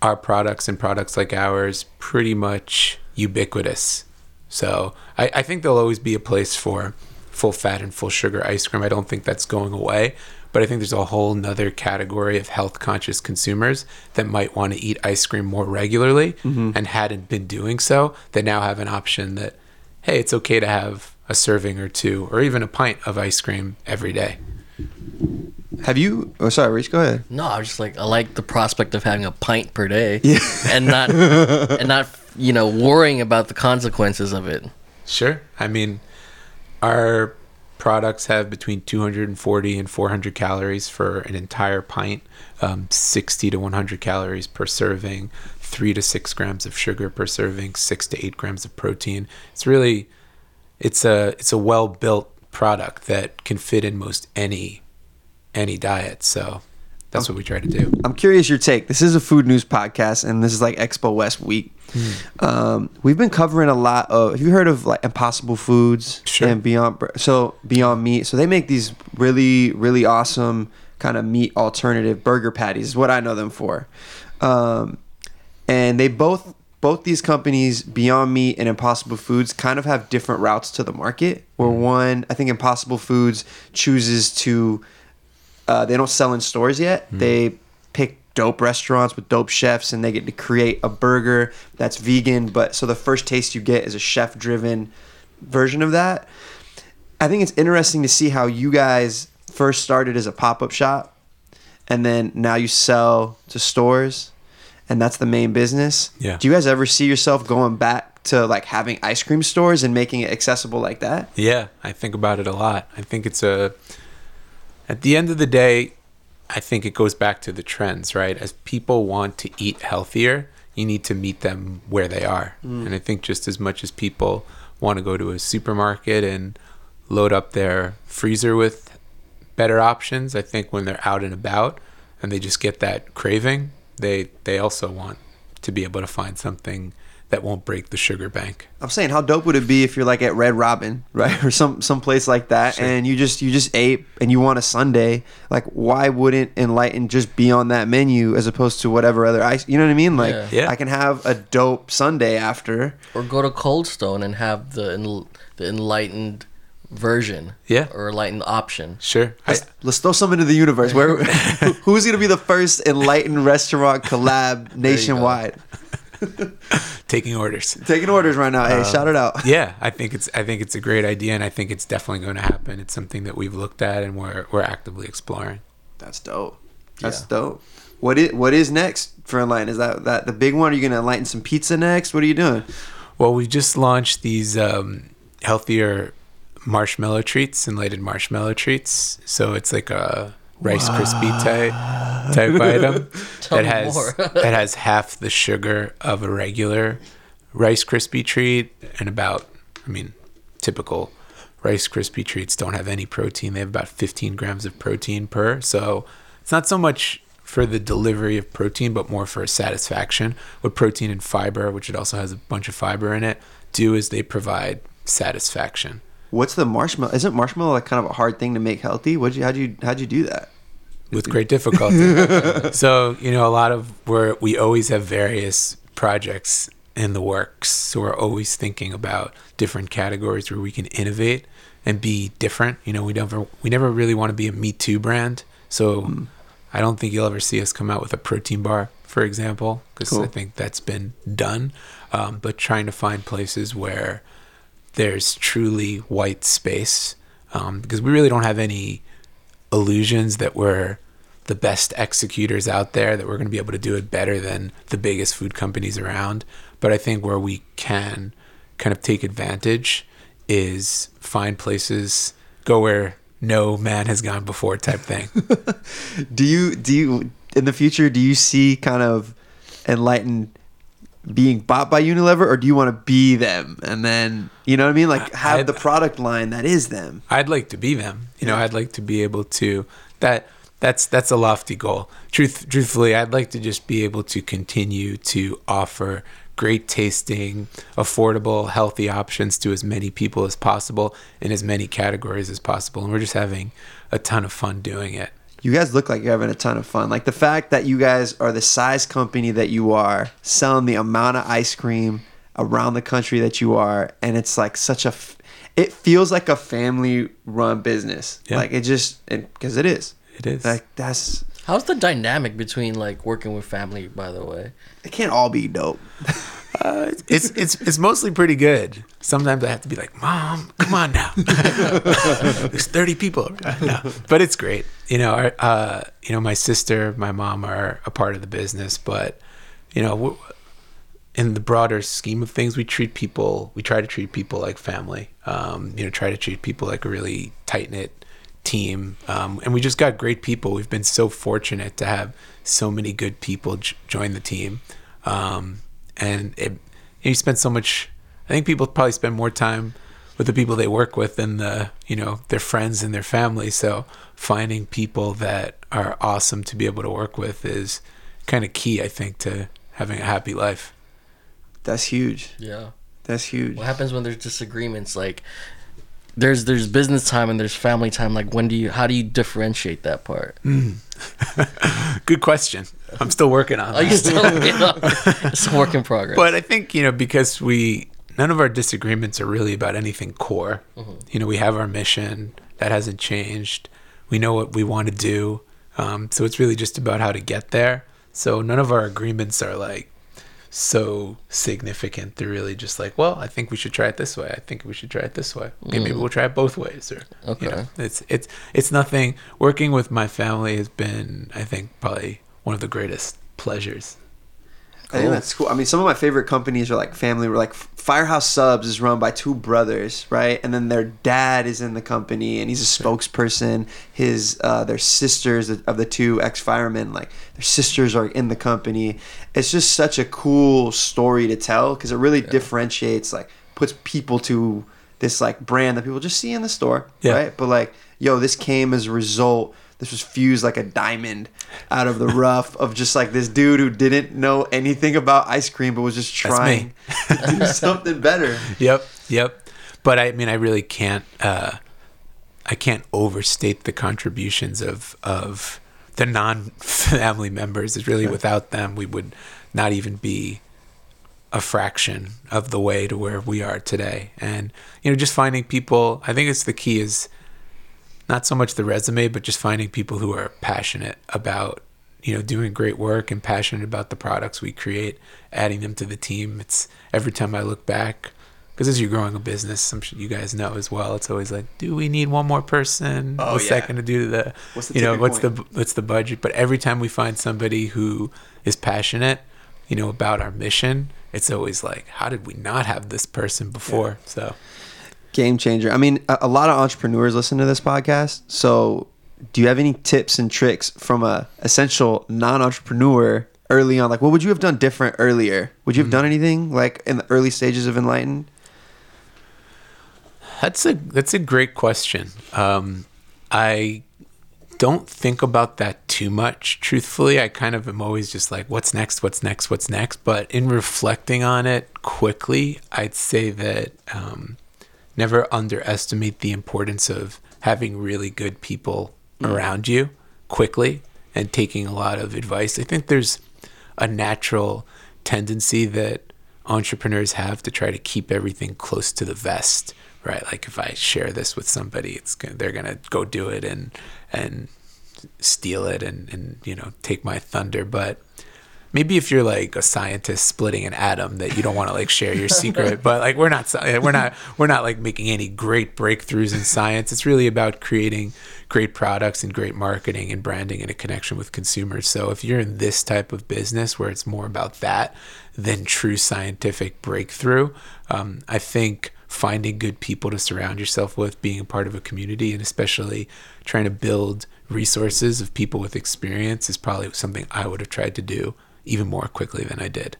our products and products like ours pretty much ubiquitous. So I think there'll always be a place for full fat and full sugar ice cream. I don't think that's going away, but I think there's a whole nother category of health conscious consumers that might want to eat ice cream more regularly, mm-hmm. and hadn't been doing so, that now have an option that, hey, it's okay to have a serving or two, or even a pint of ice cream every day. Have you? Oh, sorry, Rich. Go ahead. No, I was just like, I like the prospect of having a pint per day, and not worrying about the consequences of it. Sure. I mean, our products have between 240 and 400 calories for an entire pint, 60 to 100 calories per serving, 3 to 6 grams of sugar per serving, 6 to 8 grams of protein. It's really It's a well-built product that can fit in most any diet. So that's what we try to do. I'm curious your take. This is a food news podcast, and this is like Expo West week. We've been covering a lot of, have you heard of like Impossible Foods? Sure. And Beyond Meat. So they make these really, really awesome kind of meat alternative burger patties, is what I know them for. And they both these companies, Beyond Meat and Impossible Foods, kind of have different routes to the market. Where one, I think Impossible Foods chooses to, they don't sell in stores yet. Mm. They pick dope restaurants with dope chefs, and they get to create a burger that's vegan. But so the first taste you get is a chef-driven version of that. I think it's interesting to see how you guys first started as a pop-up shop, and then now you sell to stores, and that's the main business. Yeah. Do you guys ever see yourself going back to like having ice cream stores and making it accessible like that? Yeah, I think about it a lot. I think at the end of the day, I think it goes back to the trends, right? As people want to eat healthier, you need to meet them where they are. And I think just as much as people want to go to a supermarket and load up their freezer with better options, I think when they're out and about and they just get that craving, they also want to be able to find something that won't break the sugar bank. I'm saying, how dope would it be if you're like at Red Robin, right, or some place like that, sure, and you just ate and you want a sundae? Like, why wouldn't Enlightened just be on that menu as opposed to whatever other ice? You know what I mean? Like, I can have a dope sundae after. Or go to Cold Stone and have the Enlightened version, or Enlightened option. Sure, let's throw some into the universe. Where who's going to be the first Enlightened restaurant collab nationwide? Taking orders right now. Hey, shout it out. Yeah, I think it's a great idea, and I think it's definitely going to happen. It's something that we've looked at and we're actively exploring. That's dope. That's dope. What is next for Enlightened? Is that the big one? Are you going to Enlighten some pizza next? What are you doing? Well, we just launched these healthier marshmallow treats, enlightened marshmallow treats. So it's like a Rice Krispie type item that has half the sugar of a regular Rice Krispie treat, and typical Rice Krispie treats don't have any protein. They have about 15 grams of protein per. So it's not so much for the delivery of protein, but more for satisfaction. What protein and fiber, which it also has a bunch of fiber in it, do is they provide satisfaction. What's the marshmallow? Isn't marshmallow like kind of a hard thing to make healthy? How'd you do that? With great difficulty. So, a lot of we always have various projects in the works. So we're always thinking about different categories where we can innovate and be different. We never really want to be a Me Too brand. So I don't think you'll ever see us come out with a protein bar, for example, because I think that's been done. But trying to find places where there's truly white space, because we really don't have any illusions that we're the best executors out there, that we're going to be able to do it better than the biggest food companies around. But I think where we can kind of take advantage is find places, go where no man has gone before type thing. Do you in the future, do you see kind of Enlightened being bought by Unilever, or do you want to be them? And then, you know what I mean? Like, have the product line that is them. I'd like to be them. I'd like to be able to, that's a lofty goal. Truthfully, I'd like to just be able to continue to offer great tasting, affordable, healthy options to as many people as possible in as many categories as possible. And we're just having a ton of fun doing it. You guys look like you're having a ton of fun. Like, the fact that you guys are the size company that you are, selling the amount of ice cream around the country that you are, and it's like it feels like a family-run business. Yeah. Like, because it is. It is. Like, that's... How's the dynamic between, like, working with family, by the way? It can't all be dope. It's mostly pretty good. Sometimes I have to be like, Mom, come on now. There's 30 people. No, but it's great. My sister, my mom are a part of the business, but in the broader scheme of things, we try to treat people like family. Try to treat people like a really tight-knit team. And we just got great people. We've been so fortunate to have so many good people join the team. And you spend so much. I think people probably spend more time with the people they work with than their friends and their family. So finding people that are awesome to be able to work with is kind of key, I think, to having a happy life. That's huge. Yeah, that's huge. What happens when there's disagreements? Like, there's business time and there's family time. Like, how do you differentiate that part? Good question. I'm still working on it. Are you still working on it? It's a work in progress. But I think, because none of our disagreements are really about anything core. Mm-hmm. We have our mission. That hasn't changed. We know what we want to do. So it's really just about how to get there. So none of our agreements are like so significant. They're really just like, well, I think we should try it this way. I think we should try it this way. Maybe we'll try it both ways. Or, okay. It's nothing. Working with my family has been, I think, probably one of the greatest pleasures. Cool. I think that's cool. I mean, some of my favorite companies are like family. We're like Firehouse Subs is run by two brothers, right? And then their dad is in the company, and he's a spokesperson. His their sisters of the two ex-firemen, like their sisters are in the company. It's just such a cool story to tell because it really differentiates, like puts people to this like brand that people just see in the store, right? But like, yo, this came as a result this was fused like a diamond out of the rough of just like this dude who didn't know anything about ice cream but was just trying to do something better. Yep. But I mean, I really can't. I can't overstate the contributions of the non-family members. It's really without them, we would not even be a fraction of the way to where we are today. And, you know, just finding people, I think it's the key is not so much the resume, but just finding people who are passionate about, you know, doing great work and passionate about the products we create, adding them to the team. It's every time I look back, because as you're growing a business, I'm sure you guys know as well, it's always like, do we need one more person? Oh, what's that going to do to the you know, what's the budget? But every time we find somebody who is passionate, you know, about our mission, it's always like, how did we not have this person before? Yeah. So game changer. I mean, a lot of entrepreneurs listen to this podcast. So do you have any tips and tricks from a essential non-entrepreneur early on? Like, what would you have done different earlier? Would you have done anything like in the early stages of Enlightened? That's a great question. I don't think about that too much. Truthfully, I kind of am always just like, what's next? But in reflecting on it quickly, I'd say that never underestimate the importance of having really good people around you quickly and taking a lot of advice. I think there's a natural tendency that entrepreneurs have to try to keep everything close to the vest, right? Like if I share this with somebody, they're going to go do it and steal it and you know, take my thunder. But maybe if you're like a scientist splitting an atom, that you don't want to like share your secret. But like we're not like making any great breakthroughs in science. It's really about creating great products and great marketing and branding and a connection with consumers. So if you're in this type of business where it's more about that than true scientific breakthrough, I think finding good people to surround yourself with, being a part of a community, and especially trying to build resources of people with experience is probably something I would have tried to do even more quickly than I did.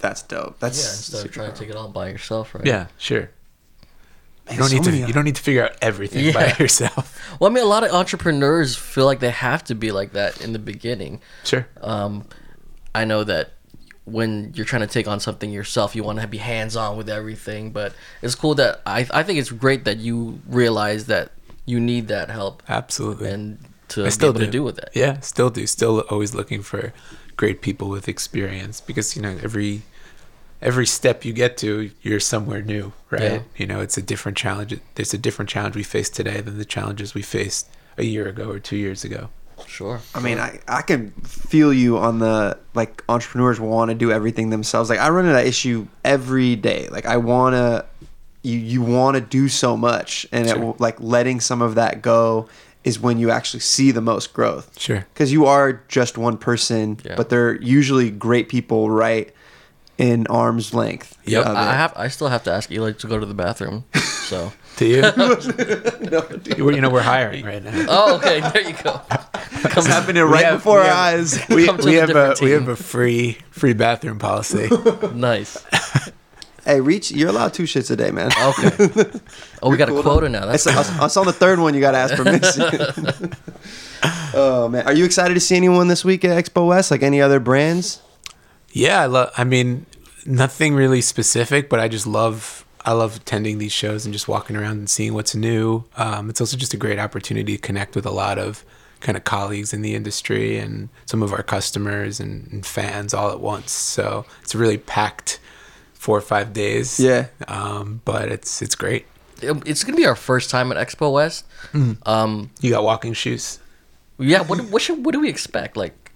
That's dope. That's instead of trying to take it all by yourself, right? Yeah, sure. You don't need to figure out everything by yourself. Well, I mean, a lot of entrepreneurs feel like they have to be like that in the beginning. Sure. I know that when you're trying to take on something yourself, you want to be hands-on with everything, but it's cool that I think it's great that you realize that you need that help. Absolutely. And to still be able to do with it. Yeah, still do. Still always looking for great people with experience because, you know, every step you get to, you're somewhere new, right? Yeah. You know, it's a different challenge. There's a different challenge we face today than the challenges we faced a year ago or 2 years ago. Sure. I mean, I can feel you on the, like, entrepreneurs want to do everything themselves. Like, I run into that issue every day. Like, I want to, you want to do so much. And it, like, letting some of that go is when you actually see the most growth. Sure. Because you are just one person, but they're usually great people, right? In arm's length. Yep. I still have to ask Eli to go to the bathroom. So. To you? No, you know, we're hiring right now. Oh, okay. There you go. It's happening before our eyes. We have a free bathroom policy. Nice. Hey, Reach, you're allowed 2 shits a day, man. Okay. Oh, we got a quota now. That's I saw the third one. You got to ask permission. Oh, man. Are you excited to see anyone this week at Expo West? Like any other brands? Yeah. I mean, nothing really specific, but I just love... I love attending these shows and just walking around and seeing what's new. It's also just a great opportunity to connect with a lot of kind of colleagues in the industry and some of our customers and fans all at once. So it's a really packed 4 or 5 days. Yeah. But it's great. It's going to be our first time at Expo West. Mm-hmm. You got walking shoes? Yeah. What do we expect? Like,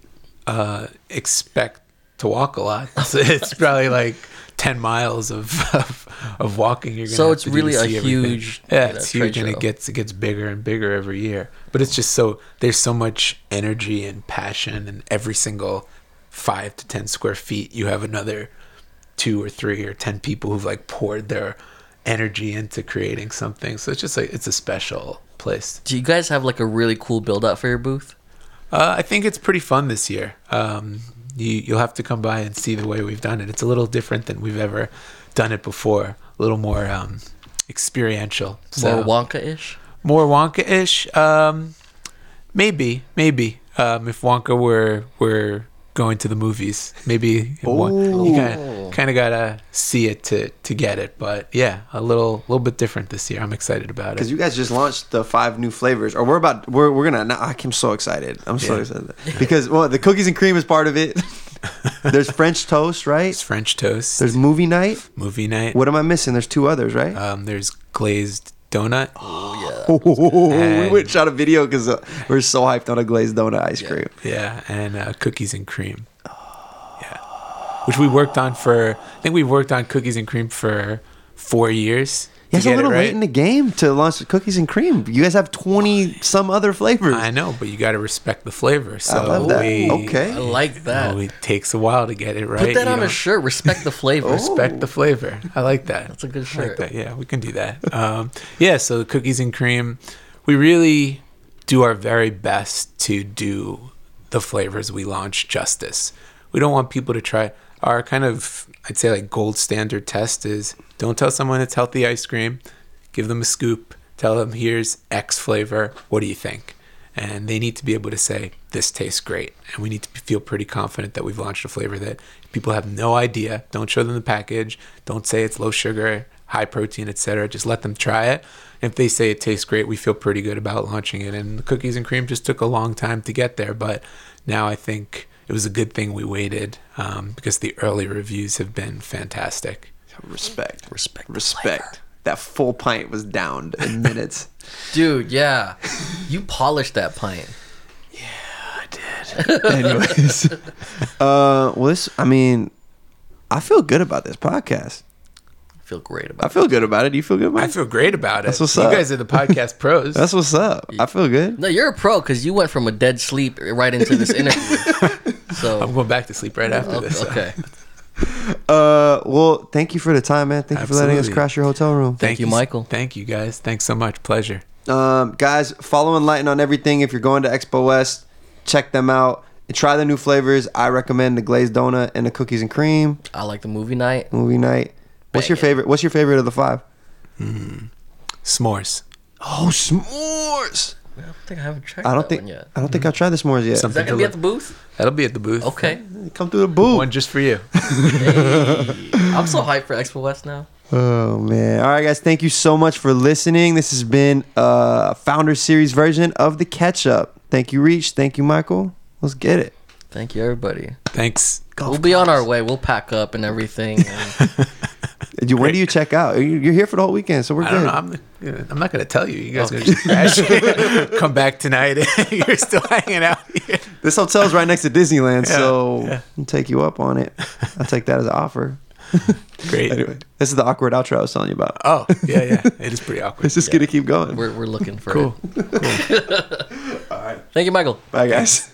expect to walk a lot. So it's probably like 10 miles of walking. You're gonna so it's have to really do to see a everything. Huge it's huge and show. it gets bigger and bigger every year, but it's just so there's so much energy and passion, and every single 5 to 10 square feet you have another 2 or 3 or 10 people who've like poured their energy into creating something. So it's just like it's a special place. Do you guys have like a really cool build out for your booth? I think it's pretty fun this year. You'll have to come by and see the way we've done it. It's a little different than we've ever done it before. A little more experiential. So, more Wonka-ish? Maybe. If Wonka were going to the movies, maybe you kind of gotta see it to get it. But yeah, a little bit different this year. I'm excited about it because you guys just launched the 5 new flavors, or we're gonna. Nah, I'm so excited. I'm so excited because the cookies and cream is part of it. There's French toast, right? It's French toast. There's movie night. What am I missing? There's 2 others, right? There's glazed donut. Oh yeah. We went shot a video because we're so hyped on a glazed donut ice cream. Yeah, and cookies and cream. Yeah, which we worked on for. I think we've worked on cookies and cream for 4 years. Yeah, it's a little late in the game to launch the cookies and cream. You guys have 20 some other flavors. I know, but you got to respect the flavor. So I love that. I like that. It takes a while to get it right. Put that on a shirt. Respect the flavor. Respect the flavor. I like that. That's a good shirt. I like that. Yeah, we can do that. So the cookies and cream, we really do our very best to do the flavors we launch justice. We don't want people to try. Our kind of, I'd say, like gold standard test is don't tell someone it's healthy ice cream, give them a scoop, tell them here's X flavor, what do you think? And they need to be able to say, this tastes great. And we need to feel pretty confident that we've launched a flavor that people have no idea. Don't show them the package. Don't say it's low sugar, high protein, et cetera. Just let them try it. If they say it tastes great, we feel pretty good about launching it. And the cookies and cream just took a long time to get there. But now I think it was a good thing we waited because the early reviews have been fantastic. Respect. That full pint was downed in minutes. Dude, yeah. You polished that pint. Yeah, I did. Anyways. I feel good about this podcast. I feel great about it. You feel good about it? I feel great about it. That's what's up. You guys are the podcast pros. That's what's up. I feel good. No, you're a pro because you went from a dead sleep right into this interview. So I'm going back to sleep right after this. So. Okay. Well, thank you for the time, man. Thank you for letting us crash your hotel room. Thank you, Michael. Thank you, guys. Thanks so much. Pleasure. Guys, follow Enlightened on everything. If you're going to Expo West, check them out. Try the new flavors. I recommend the glazed donut and the cookies and cream. I like the movie night. What's your favorite of the 5? S'mores. Oh, s'mores! I don't think I haven't tried that one yet. I don't think I've tried the s'mores yet. Is that gonna be at the booth? That'll be at the booth. Okay, come through the booth. One just for you. Hey, I'm so hyped for Expo West now. Oh man! All right, guys, thank you so much for listening. This has been a Founder Series version of the Catch Up. Thank you, Reach. Thank you, Michael. Let's get it. Thank you, everybody. Thanks. We'll be on our way. We'll pack up and everything. When do you check out? You're here for the whole weekend, so we're good. I don't know. I'm not going to tell you. You guys are going to crash. Come back tonight. You're still hanging out here. This hotel's right next to Disneyland, so I'll take you up on it. I'll take that as an offer. Great. Anyway, this is the awkward outro I was telling you about. Oh, yeah. It is pretty awkward. It's just going to keep going. We're looking for it. Cool. All right. Thank you, Michael. Bye, guys.